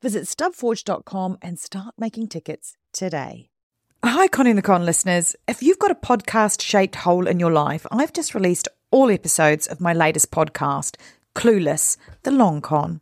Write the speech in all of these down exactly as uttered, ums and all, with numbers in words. Visit stub forge dot com and start making tickets today. Hi, Conning the Con listeners. If you've got a podcast-shaped hole in your life, I've just released all episodes of my latest podcast, Clueless, The Long Con.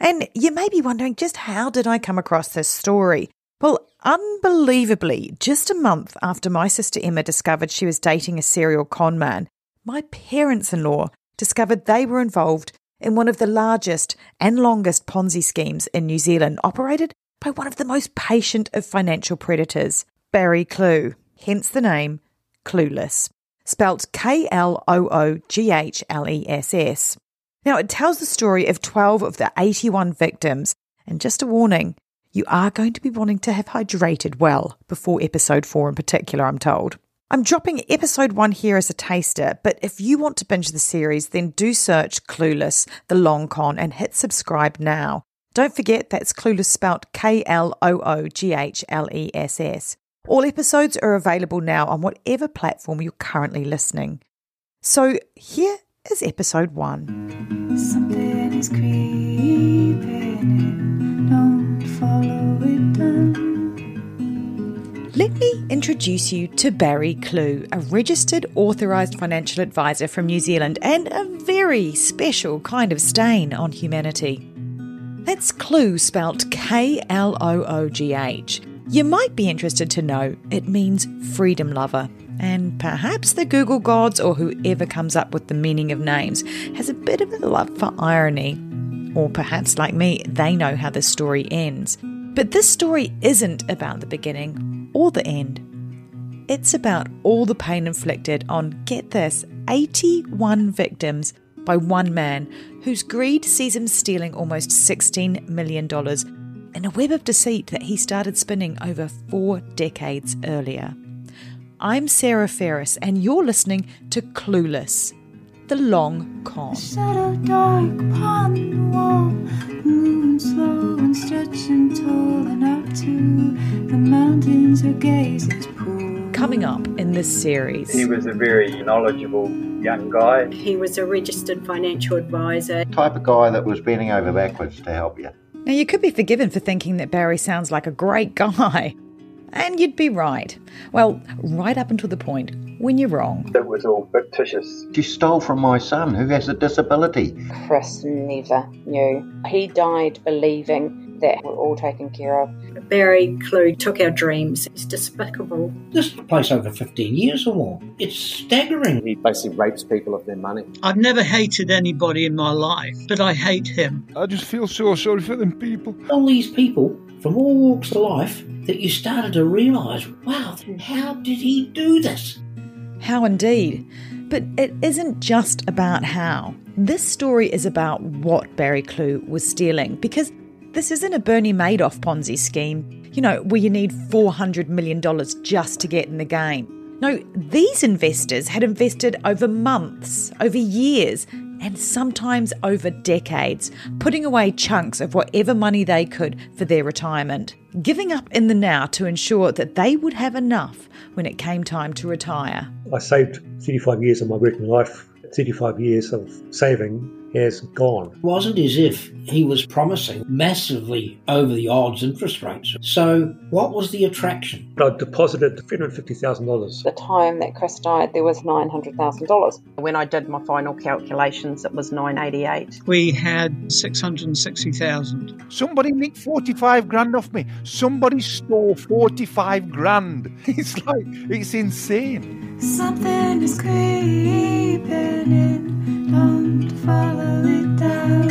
And you may be wondering, just how did I come across this story? Well, unbelievably, just a month after my sister Emma discovered she was dating a serial con man, my parents-in-law discovered they were involved in one of the largest and longest Ponzi schemes in New Zealand, operated by one of the most patient of financial predators, Barry Kloogh, hence the name Clueless, spelt K L O O G H L E S S. Now, it tells the story of twelve of the eighty-one victims, and just a warning, you are going to be wanting to have hydrated well before episode four in particular, I'm told. I'm dropping episode one here as a taster, but if you want to binge the series, then do search Clueless, The Long Con, and hit subscribe now. Don't forget that's Clueless spelled K L O O G H L E S S. All episodes are available now on whatever platform you're currently listening. So here is episode one. Something is creeping. Follow it down. Let me introduce you to Barry Kloogh, a registered authorised financial advisor from New Zealand and a very special kind of stain on humanity. That's Kloogh spelt K L O O G H. You might be interested to know it means freedom lover, and perhaps the Google gods or whoever comes up with the meaning of names has a bit of a love for irony. Or perhaps, like me, they know how the story ends. But this story isn't about the beginning or the end. It's about all the pain inflicted on, get this, eighty-one victims by one man whose greed sees him stealing almost sixteen million dollars in a web of deceit that he started spinning over four decades earlier. I'm Sarah Ferris, and you're listening to Clueless, The Long Con. The shadow dark upon the wall, moving slow and stretching tall, and up to the mountains her gaze is pulled. Coming up in this series. He was a very knowledgeable young guy. He was a registered financial advisor. Type of guy that was bending over backwards to help you. Now you could be forgiven for thinking that Barry sounds like a great guy. And you'd be right. Well, right up until the point when you're wrong. It was all fictitious. She stole from my son who has a disability. Chris never knew. He died believing that were all taken care of. Barry Kloogh took our dreams. It's despicable. This place over fifteen years or more. It's staggering. He basically rapes people of their money. I've never hated anybody in my life, but I hate him. I just feel so sorry for them people. All these people from all walks of life that you started to realise, wow, how did he do this? How indeed. But it isn't just about how. This story is about what Barry Kloogh was stealing, because this isn't a Bernie Madoff Ponzi scheme, you know, where you need four hundred million dollars just to get in the game. No, these investors had invested over months, over years, and sometimes over decades, putting away chunks of whatever money they could for their retirement, giving up in the now to ensure that they would have enough when it came time to retire. I saved thirty-five years of my working life. thirty-five years of saving has gone. It wasn't as if he was promising massively over the odds interest rates. So what was the attraction? I deposited three hundred fifty thousand dollars. The time that Chris died, there was nine hundred thousand dollars. When I did my final calculations, it was nine eighty-eight. We had six hundred sixty thousand dollars. Somebody nicked forty-five grand off me. Somebody stole forty-five grand. It's like, it's insane. Something is creeping in, don't follow it down.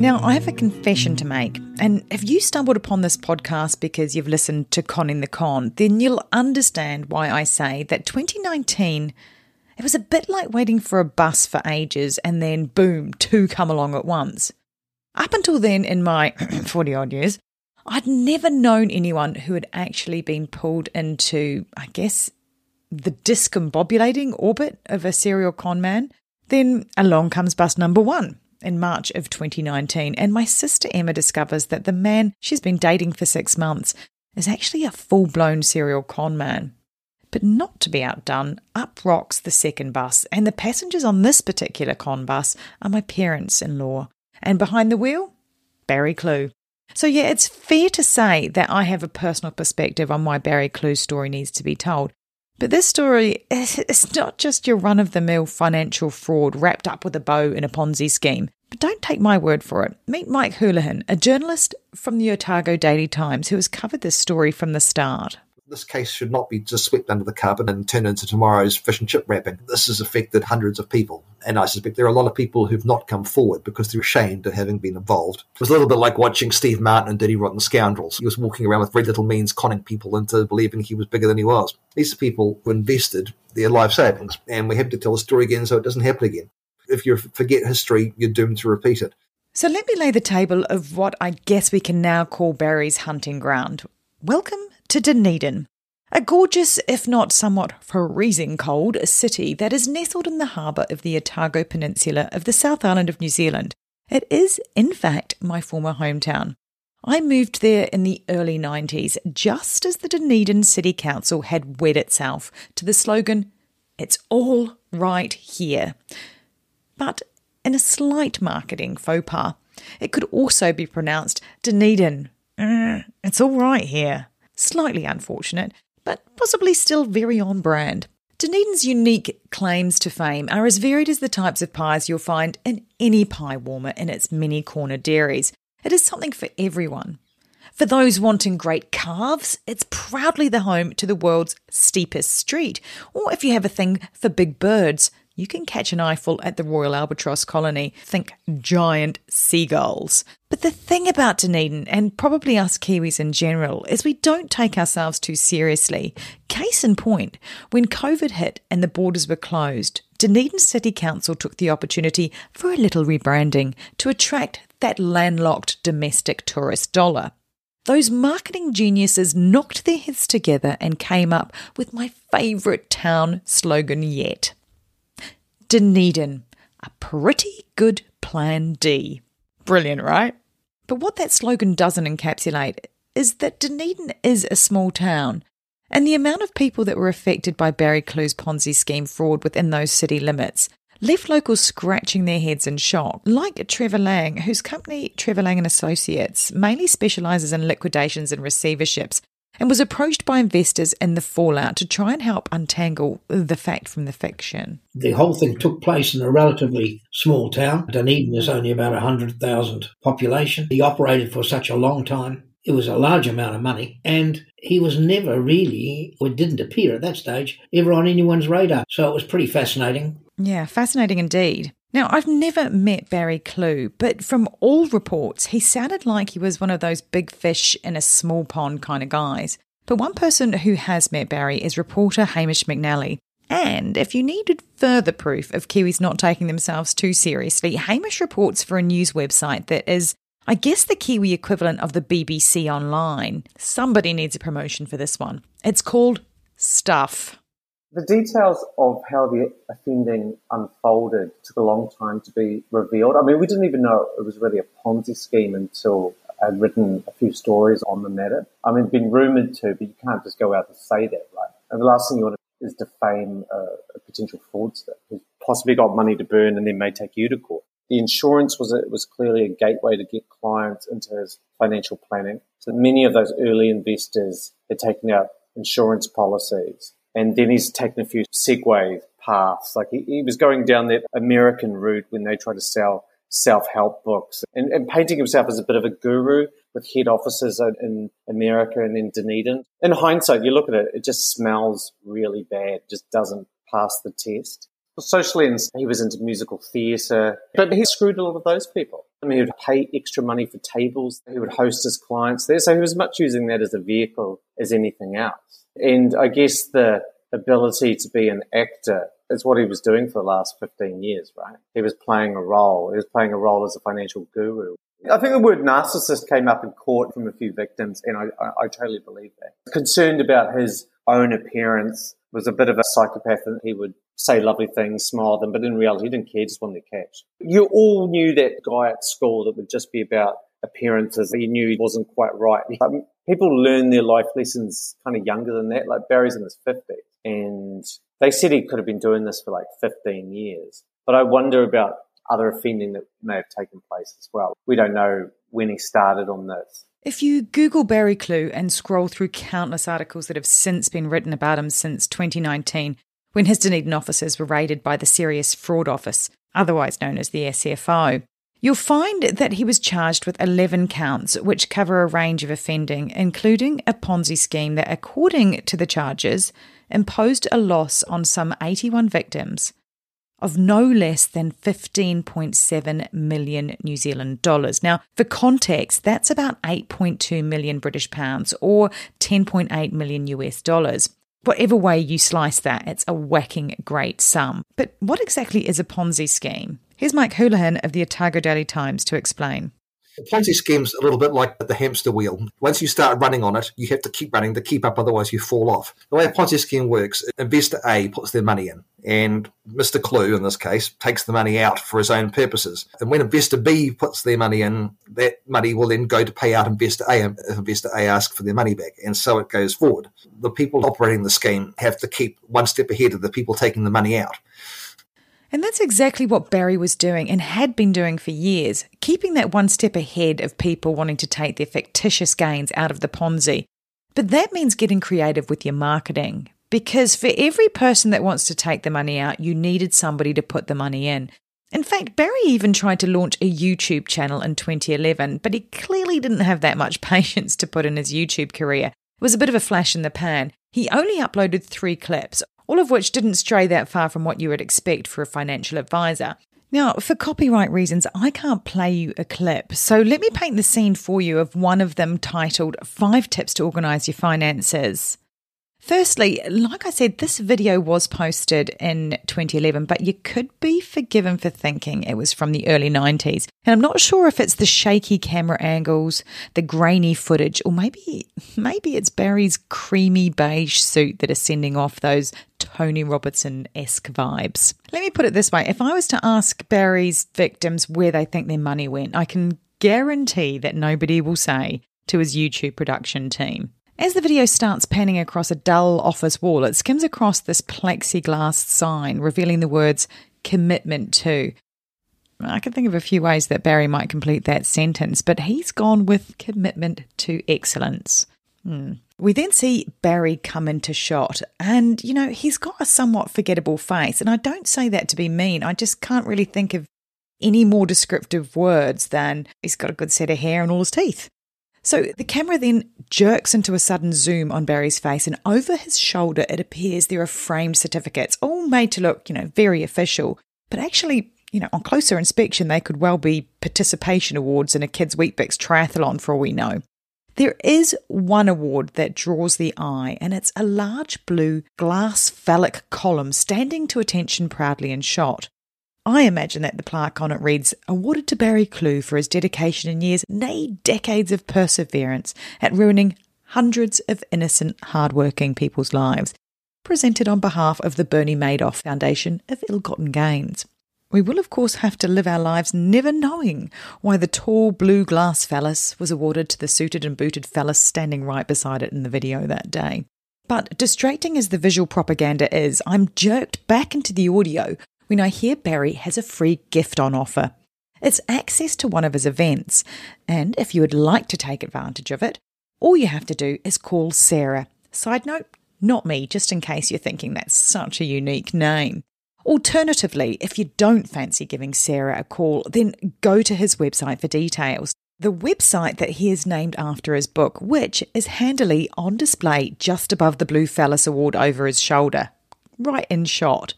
Now, I have a confession to make, and if you stumbled upon this podcast because you've listened to Conning the Con, then you'll understand why I say that twenty nineteen, it was a bit like waiting for a bus for ages and then boom, two come along at once. Up until then, in my forty-odd years, I'd never known anyone who had actually been pulled into, I guess, the discombobulating orbit of a serial con man. Then along comes bus number one. In March of twenty nineteen, and my sister Emma discovers that the man she's been dating for six months is actually a full-blown serial con man. But not to be outdone, up rocks the second bus, and the passengers on this particular con bus are my parents-in-law. And behind the wheel, Barry Kloogh. So yeah, it's fair to say that I have a personal perspective on why Barry Kloogh's story needs to be told. But this story, it's not just your run-of-the-mill financial fraud wrapped up with a bow in a Ponzi scheme. But don't take my word for it. Meet Mike Houlihan, a journalist from the Otago Daily Times who has covered this story from the start. This case should not be just swept under the carpet and turned into tomorrow's fish and chip wrapping. This has affected hundreds of people. And I suspect there are a lot of people who've not come forward because they're ashamed of having been involved. It was a little bit like watching Steve Martin in Dirty Rotten Scoundrels. He was walking around with very little means, conning people into believing he was bigger than he was. These are people who invested their life savings, and we have to tell the story again so it doesn't happen again. If you forget history, you're doomed to repeat it. So let me lay the table of what I guess we can now call Barry's hunting ground. Welcome to Dunedin, a gorgeous, if not somewhat freezing cold, city that is nestled in the harbour of the Otago Peninsula of the South Island of New Zealand. It is, in fact, my former hometown. I moved there in the early nineties, just as the Dunedin City Council had wed itself to the slogan, "It's all right here." But in a slight marketing faux pas, it could also be pronounced Dunedin. Uh, it's all right here. Slightly unfortunate, but possibly still very on brand. Dunedin's unique claims to fame are as varied as the types of pies you'll find in any pie warmer in its many corner dairies. It is something for everyone. For those wanting great calves, it's proudly the home to the world's steepest street. Or if you have a thing for big birds, you can catch an eyeful at the Royal Albatross Colony. Think giant seagulls. But the thing about Dunedin, and probably us Kiwis in general, is we don't take ourselves too seriously. Case in point, when COVID hit and the borders were closed, Dunedin City Council took the opportunity for a little rebranding to attract that landlocked domestic tourist dollar. Those marketing geniuses knocked their heads together and came up with my favourite town slogan yet. Dunedin, a pretty good plan D. Brilliant, right? But what that slogan doesn't encapsulate is that Dunedin is a small town, and the amount of people that were affected by Barry Kloogh's Ponzi scheme fraud within those city limits left locals scratching their heads in shock, like Trevor Lang, whose company Trevor Lang and Associates mainly specialises in liquidations and receiverships. and was approached by investors in the fallout to try and help untangle the fact from the fiction. The whole thing took place in a relatively small town. Dunedin is only about one hundred thousand population. He operated for such a long time. It was a large amount of money, and he was never really, or didn't appear at that stage, ever on anyone's radar. So it was pretty fascinating. Yeah, fascinating indeed. Now, I've never met Barry Kloogh, but from all reports, he sounded like he was one of those big fish in a small pond kind of guys. But one person who has met Barry is reporter Hamish McNally. And if you needed further proof of Kiwis not taking themselves too seriously, Hamish reports for a news website that is, I guess, the Kiwi equivalent of the B B C Online. Somebody needs a promotion for this one. It's called Stuff. The details of how the offending unfolded took a long time to be revealed. I mean, we didn't even know it was really a Ponzi scheme until I'd written a few stories on the matter. I mean, been rumoured to, but you can't just go out and say that, right? And the last thing you want to do is defame a, a potential fraudster who's possibly got money to burn and then may take you to court. The insurance was a, was clearly a gateway to get clients into his financial planning. So many of those early investors had taken out insurance policies. And then he's taken a few segue paths. Like he, he was going down that American route when they tried to sell self-help books and, and painting himself as a bit of a guru with head offices in America and in Dunedin. In hindsight, you look at it, it just smells really bad, just doesn't pass the test. Socially, he was into musical theatre, but he screwed a lot of those people. I mean, he would pay extra money for tables. He would host his clients there. So he was much using that as a vehicle as anything else. And I guess the ability to be an actor is what he was doing for the last fifteen years, right? He was playing a role. He was playing a role as a financial guru. I think the word narcissist came up in court from a few victims, and I, I, I totally believe that. Concerned about his own appearance, was a bit of a psychopath, and he would say lovely things, smile at them, but in reality he didn't care, just wanted to catch. You all knew that guy at school that would just be about appearances. You knew he wasn't quite right. Like, people learn their life lessons kind of younger than that. Like Barry's in his fifties, and they said he could have been doing this for like fifteen years. But I wonder about other offending that may have taken place as well. We don't know when he started on this. If you Google Barry Kloogh and scroll through countless articles that have since been written about him since twenty nineteen, when his Dunedin offices were raided by the Serious Fraud Office, otherwise known as the S F O, you'll find that he was charged with eleven counts, which cover a range of offending, including a Ponzi scheme that, according to the charges, imposed a loss on some eighty-one victims of no less than fifteen point seven million New Zealand dollars. Now, for context, that's about eight point two million British pounds or ten point eight million U S dollars. Whatever way you slice that, it's a whacking great sum. But what exactly is a Ponzi scheme? Here's Mike Houlihan of the Otago Daily Times to explain. The Ponzi scheme's a little bit like the hamster wheel. Once you start running on it, you have to keep running to keep up, otherwise you fall off. The way a Ponzi scheme works, investor A puts their money in, and Mister Kloogh, in this case, takes the money out for his own purposes. And when investor B puts their money in, that money will then go to pay out investor A if investor A asks for their money back, and so it goes forward. The people operating the scheme have to keep one step ahead of the people taking the money out. And that's exactly what Barry was doing and had been doing for years, keeping that one step ahead of people wanting to take their fictitious gains out of the Ponzi. But that means getting creative with your marketing, because for every person that wants to take the money out, you needed somebody to put the money in. In fact, Barry even tried to launch a YouTube channel in twenty eleven, but he clearly didn't have that much patience to put in his YouTube career. It was a bit of a flash in the pan. He only uploaded three clips, all of which didn't stray that far from what you would expect for a financial advisor. Now, for copyright reasons, I can't play you a clip, so let me paint the scene for you of one of them titled Five Tips to Organise Your Finances. Firstly, like I said, this video was posted in twenty eleven, but you could be forgiven for thinking it was from the early nineties. And I'm not sure if it's the shaky camera angles, the grainy footage, or maybe maybe it's Barry's creamy beige suit that is sending off those Tony Robertson-esque vibes. Let me put it this way. If I was to ask Barry's victims where they think their money went, I can guarantee that nobody will say to his YouTube production team. As the video starts panning across a dull office wall, it skims across this plexiglass sign, revealing the words, commitment to. I can think of a few ways that Barry might complete that sentence, but he's gone with commitment to excellence. Hmm. We then see Barry come into shot and, you know, he's got a somewhat forgettable face. And I don't say that to be mean. I just can't really think of any more descriptive words than he's got a good set of hair and all his teeth. So the camera then jerks into a sudden zoom on Barry's face, and over his shoulder it appears there are framed certificates, all made to look, you know, very official. But actually, you know, on closer inspection, they could well be participation awards in a kid's Weet-Bix triathlon for all we know. There is one award that draws the eye, and it's a large blue glass phallic column standing to attention proudly in shot. I imagine that the plaque on it reads, "Awarded to Barry Kloogh for his dedication in years, nay decades of perseverance at ruining hundreds of innocent, hardworking people's lives. Presented on behalf of the Bernie Madoff Foundation of Ill-Gotten Gains." We will, of course, have to live our lives never knowing why the tall blue glass phallus was awarded to the suited and booted phallus standing right beside it in the video that day. But distracting as the visual propaganda is, I'm jerked back into the audio when I hear Barry has a free gift on offer. It's access to one of his events, and if you would like to take advantage of it, all you have to do is call Sarah. Side note, not me, just in case you're thinking that's such a unique name. Alternatively, if you don't fancy giving Sarah a call, then go to his website for details. The website that he is named after his book, which is handily on display just above the blue phallus award over his shoulder, right in shot.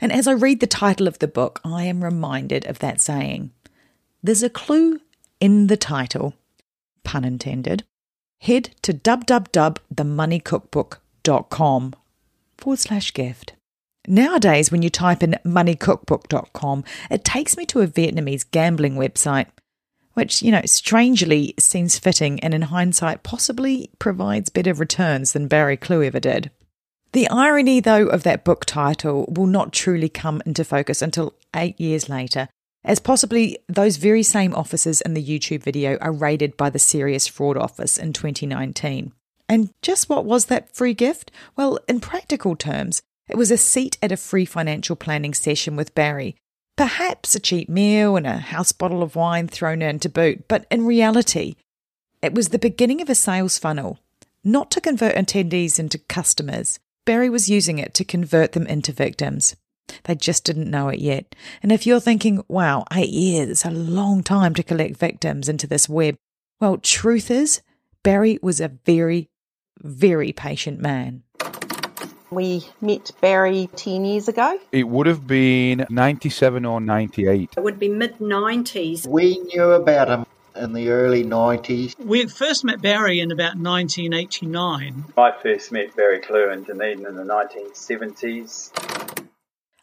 And as I read the title of the book, I am reminded of that saying, "There's a clue in the title," pun intended. Head to www.themoneycookbook.com forward slash gift. Nowadays, when you type in money cookbook dot com, it takes me to a Vietnamese gambling website, which, you know, strangely seems fitting and in hindsight possibly provides better returns than Barry Kloogh ever did. The irony, though, of that book title will not truly come into focus until eight years later, as possibly those very same officers in the YouTube video are raided by the Serious Fraud Office in twenty nineteen. And just what was that free gift? Well, in practical terms, it was a seat at a free financial planning session with Barry. Perhaps a cheap meal and a house bottle of wine thrown in to boot, but in reality, it was the beginning of a sales funnel. Not to convert attendees into customers, Barry was using it to convert them into victims. They just didn't know it yet. And if you're thinking, wow, eight years, it's a long time to collect victims into this web. Well, truth is, Barry was a very, very patient man. We met Barry ten years ago. It would have been ninety-seven or ninety-eight. It would be mid nineties. We knew about him in the early nineties. We first met Barry in about nineteen eighty-nine. I first met Barry Kloogh in Dunedin in the nineteen seventies.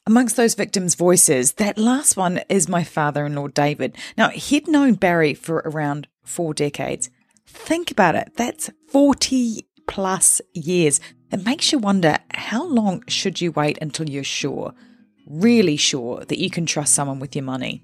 Amongst those victims' voices, that last one is my father-in-law, David. Now, he'd known Barry for around four decades. Think about it. That's forty plus years. It makes you wonder, how long should you wait until you're sure, really sure, that you can trust someone with your money?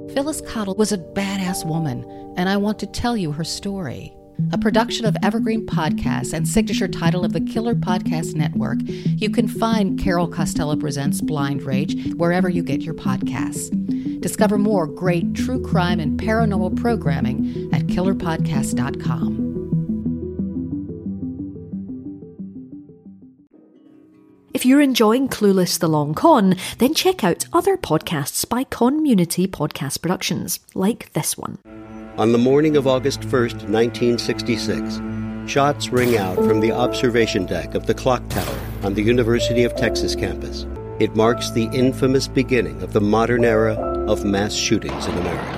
Phyllis Cottle was a badass woman, and I want to tell you her story. A production of Evergreen Podcasts and signature title of the Killer Podcast Network, you can find Carol Costello Presents Blind Rage wherever you get your podcasts. Discover more great true crime and paranormal programming at killer podcast dot com. If you're enjoying Clueless the Long Con, then check out other podcasts by Community Podcast Productions, like this one. On the morning of August first, nineteen sixty-six, Shots ring out from the observation deck of the clock tower on the University of Texas campus. It marks the infamous beginning of the modern era of mass shootings in America.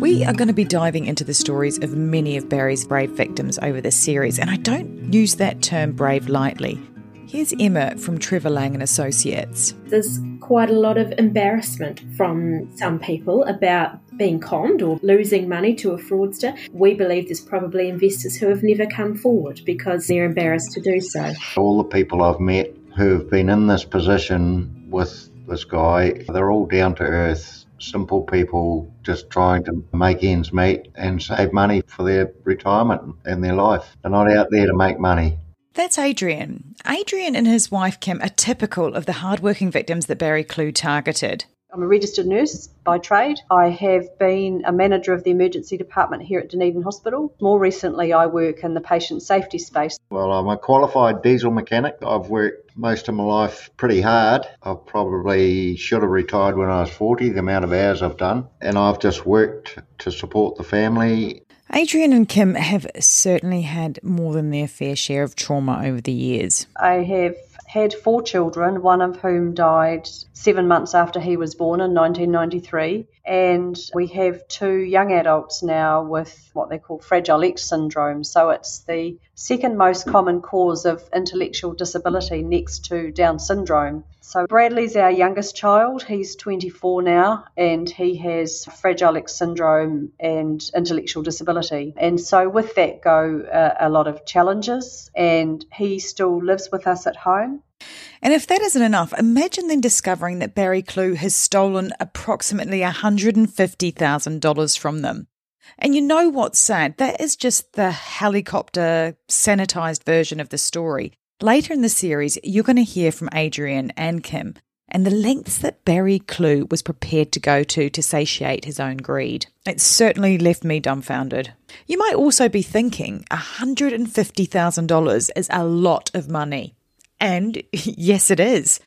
We are going to be diving into the stories of many of Barry's brave victims over this series, and I don't use that term brave lightly. Here's Emma from Trevor Lang and Associates. There's quite a lot of embarrassment from some people about being conned or losing money to a fraudster. We believe there's probably investors who have never come forward because they're embarrassed to do so. All the people I've met who have been in this position with this guy, they're all down to earth. Simple people just trying to make ends meet and save money for their retirement and their life. They're not out there to make money. That's Adrian. Adrian and his wife Kim are typical of the hardworking victims that Barry Kloogh targeted. I'm a registered nurse by trade. I have been a manager of the emergency department here at Dunedin Hospital. More recently, I work in the patient safety space. Well, I'm a qualified diesel mechanic. I've worked most of my life pretty hard. I probably should have retired when I was forty, the amount of hours I've done. And I've just worked to support the family. Adrian and Kim have certainly had more than their fair share of trauma over the years. I have had four children, one of whom died seven months after he was born in nineteen ninety-three. And we have two young adults now with what they call Fragile X syndrome. So it's the second most common cause of intellectual disability next to Down syndrome. So Bradley's our youngest child. He's twenty-four now, and he has Fragile X syndrome and intellectual disability. And so with that go uh, a lot of challenges, and he still lives with us at home. And if that isn't enough, imagine then discovering that Barry Kloogh has stolen approximately one hundred fifty thousand dollars from them. And you know what's sad? That is just the helicopter sanitized version of the story. Later in the series, you're going to hear from Adrian and Kim and the lengths that Barry Kloogh was prepared to go to to satiate his own greed. It certainly left me dumbfounded. You might also be thinking one hundred fifty thousand dollars is a lot of money. And yes, it is.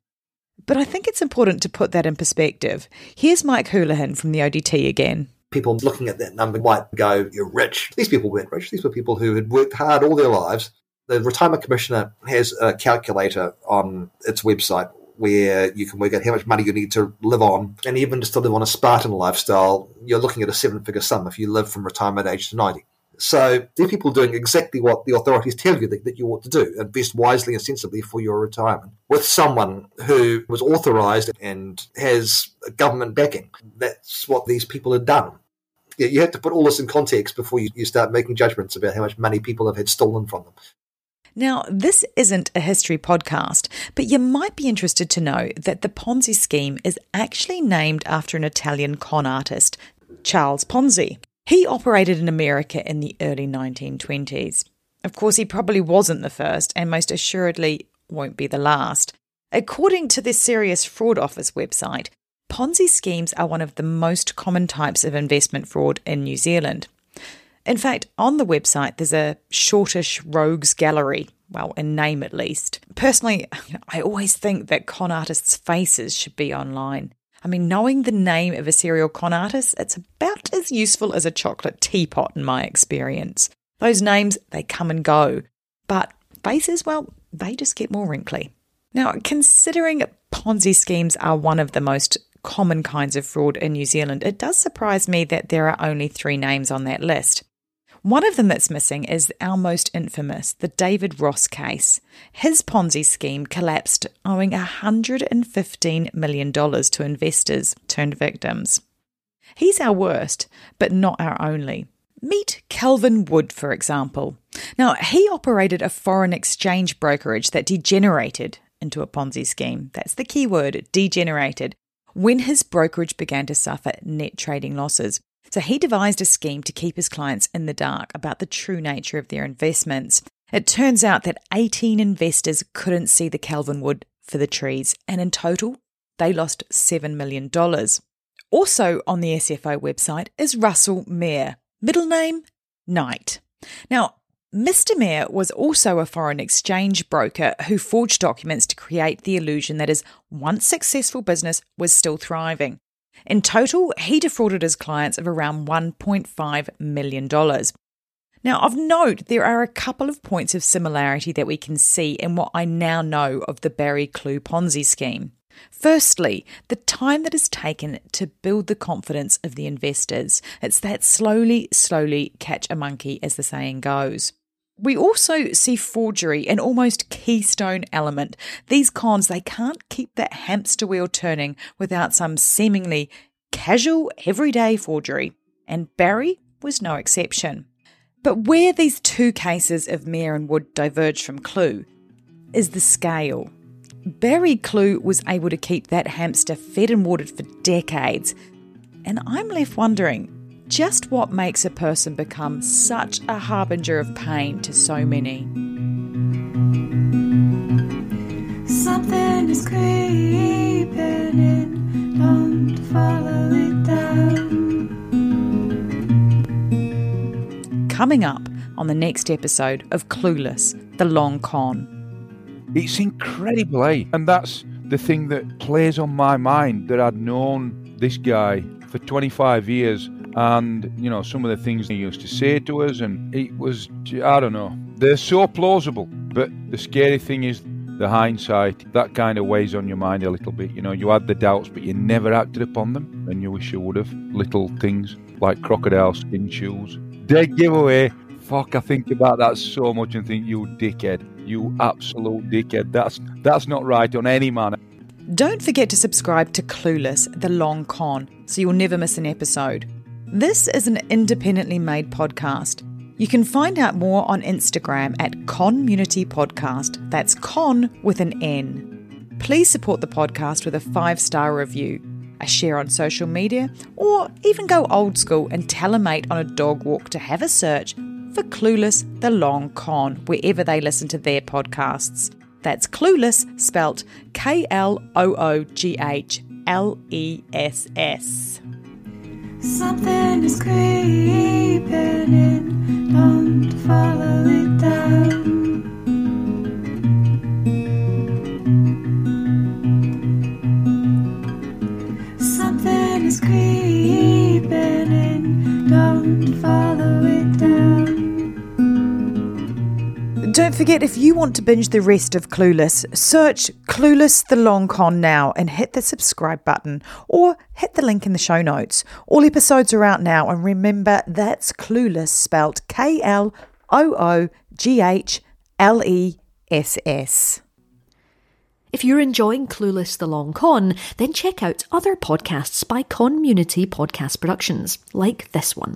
But I think it's important to put that in perspective. Here's Mike Houlihan from the O D T again. People looking at that number might go, you're rich. These people weren't rich. These were people who had worked hard all their lives. The Retirement Commissioner has a calculator on its website where you can work out how much money you need to live on. And even just to live on a Spartan lifestyle, you're looking at a seven-figure sum if you live from retirement age to ninety. So they're people doing exactly what the authorities tell you that, that you ought to do, invest wisely and sensibly for your retirement, with someone who was authorised and has government backing. That's what these people have done. You have to put all this in context before you, you start making judgments about how much money people have had stolen from them. Now, this isn't a history podcast, but you might be interested to know that the Ponzi scheme is actually named after an Italian con artist, Charles Ponzi. He operated in America in the early nineteen twenties. Of course, he probably wasn't the first and most assuredly won't be the last. According to the Serious Fraud Office website, Ponzi schemes are one of the most common types of investment fraud in New Zealand. In fact, on the website, there's a shortish rogues gallery, well, in name at least. Personally, I always think that con artists' faces should be online. I mean, knowing the name of a serial con artist, it's about as useful as a chocolate teapot in my experience. Those names, they come and go. But faces, well, they just get more wrinkly. Now, considering Ponzi schemes are one of the most common kinds of fraud in New Zealand, it does surprise me that there are only three names on that list. One of them that's missing is our most infamous, the David Ross case. His Ponzi scheme collapsed, owing one hundred fifteen million dollars to investors turned victims. He's our worst, but not our only. Meet Calvin Wood, for example. Now, he operated a foreign exchange brokerage that degenerated into a Ponzi scheme. That's the key word, degenerated, when his brokerage began to suffer net trading losses. So he devised a scheme to keep his clients in the dark about the true nature of their investments. It turns out that eighteen investors couldn't see the Calvin Wood for the trees, and in total, they lost seven million dollars. Also on the S F O website is Russell Mayer, middle name Knight. Now, Mister Mayer was also a foreign exchange broker who forged documents to create the illusion that his once successful business was still thriving. In total, he defrauded his clients of around one point five million dollars. Now, of note, there are a couple of points of similarity that we can see in what I now know of the Barry Kloogh Ponzi scheme. Firstly, the time that is taken to build the confidence of the investors. It's that slowly, slowly catch a monkey, as the saying goes. We also see forgery, an almost keystone element. These cons, they can't keep that hamster wheel turning without some seemingly casual, everyday forgery. And Barry was no exception. But where these two cases of Mayer and Wood diverge from Kloogh is the scale. Barry Kloogh was able to keep that hamster fed and watered for decades. And I'm left wondering just what makes a person become such a harbinger of pain to so many. Something is creeping in, don't follow it down. Coming up on the next episode of Clueless, The Long Con. It's incredible, eh? And that's the thing that plays on my mind, that I'd known this guy for twenty-five years and, you know, some of the things he used to say to us, and it was, I don't know, they're so plausible. But the scary thing is the hindsight. That kind of weighs on your mind a little bit. You know, you had the doubts, but you never acted upon them, and you wish you would have. Little things like crocodile skin shoes. Dead giveaway. Fuck, I think about that so much and think, you dickhead. You absolute dickhead. That's that's not right on any manner. Don't forget to subscribe to Clueless, The Long Con, so you'll never miss an episode. This is an independently made podcast. You can find out more on Instagram at Community Podcast. That's con with an N. Please support the podcast with a five-star review, a share on social media, or even go old school and tell a mate on a dog walk to have a search for Clueless, The Long Con, wherever they listen to their podcasts. That's Clueless, spelt K L O O G H L E S S. Something is creeping in, don't follow it down. Something is creeping in, don't follow it down. Don't forget, if you want to binge the rest of Clueless, search Clueless, The Long Con now and hit the subscribe button, or hit the link in the show notes. All episodes are out now, and remember, that's Clueless, spelt K L O O G H L E S S. If you're enjoying Clueless, The Long Con, then check out other podcasts by Community Podcast Productions, like this one.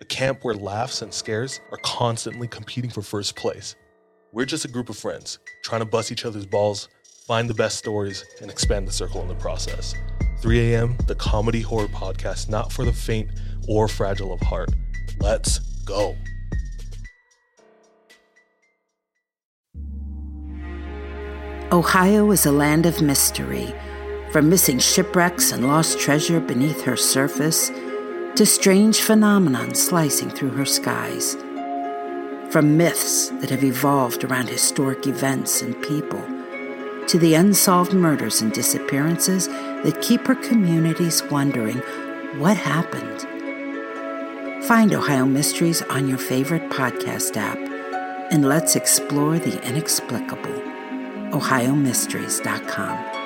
A camp where laughs and scares are constantly competing for first place. We're just a group of friends, trying to bust each other's balls, find the best stories, and expand the circle in the process. three A M, the comedy horror podcast not for the faint or fragile of heart. Let's go. Ohio is a land of mystery, from missing shipwrecks and lost treasure beneath her surface, to strange phenomenon slicing through her skies. From myths that have evolved around historic events and people, to the unsolved murders and disappearances that keep her communities wondering what happened. Find Ohio Mysteries on your favorite podcast app, and let's explore the inexplicable. ohio mysteries dot com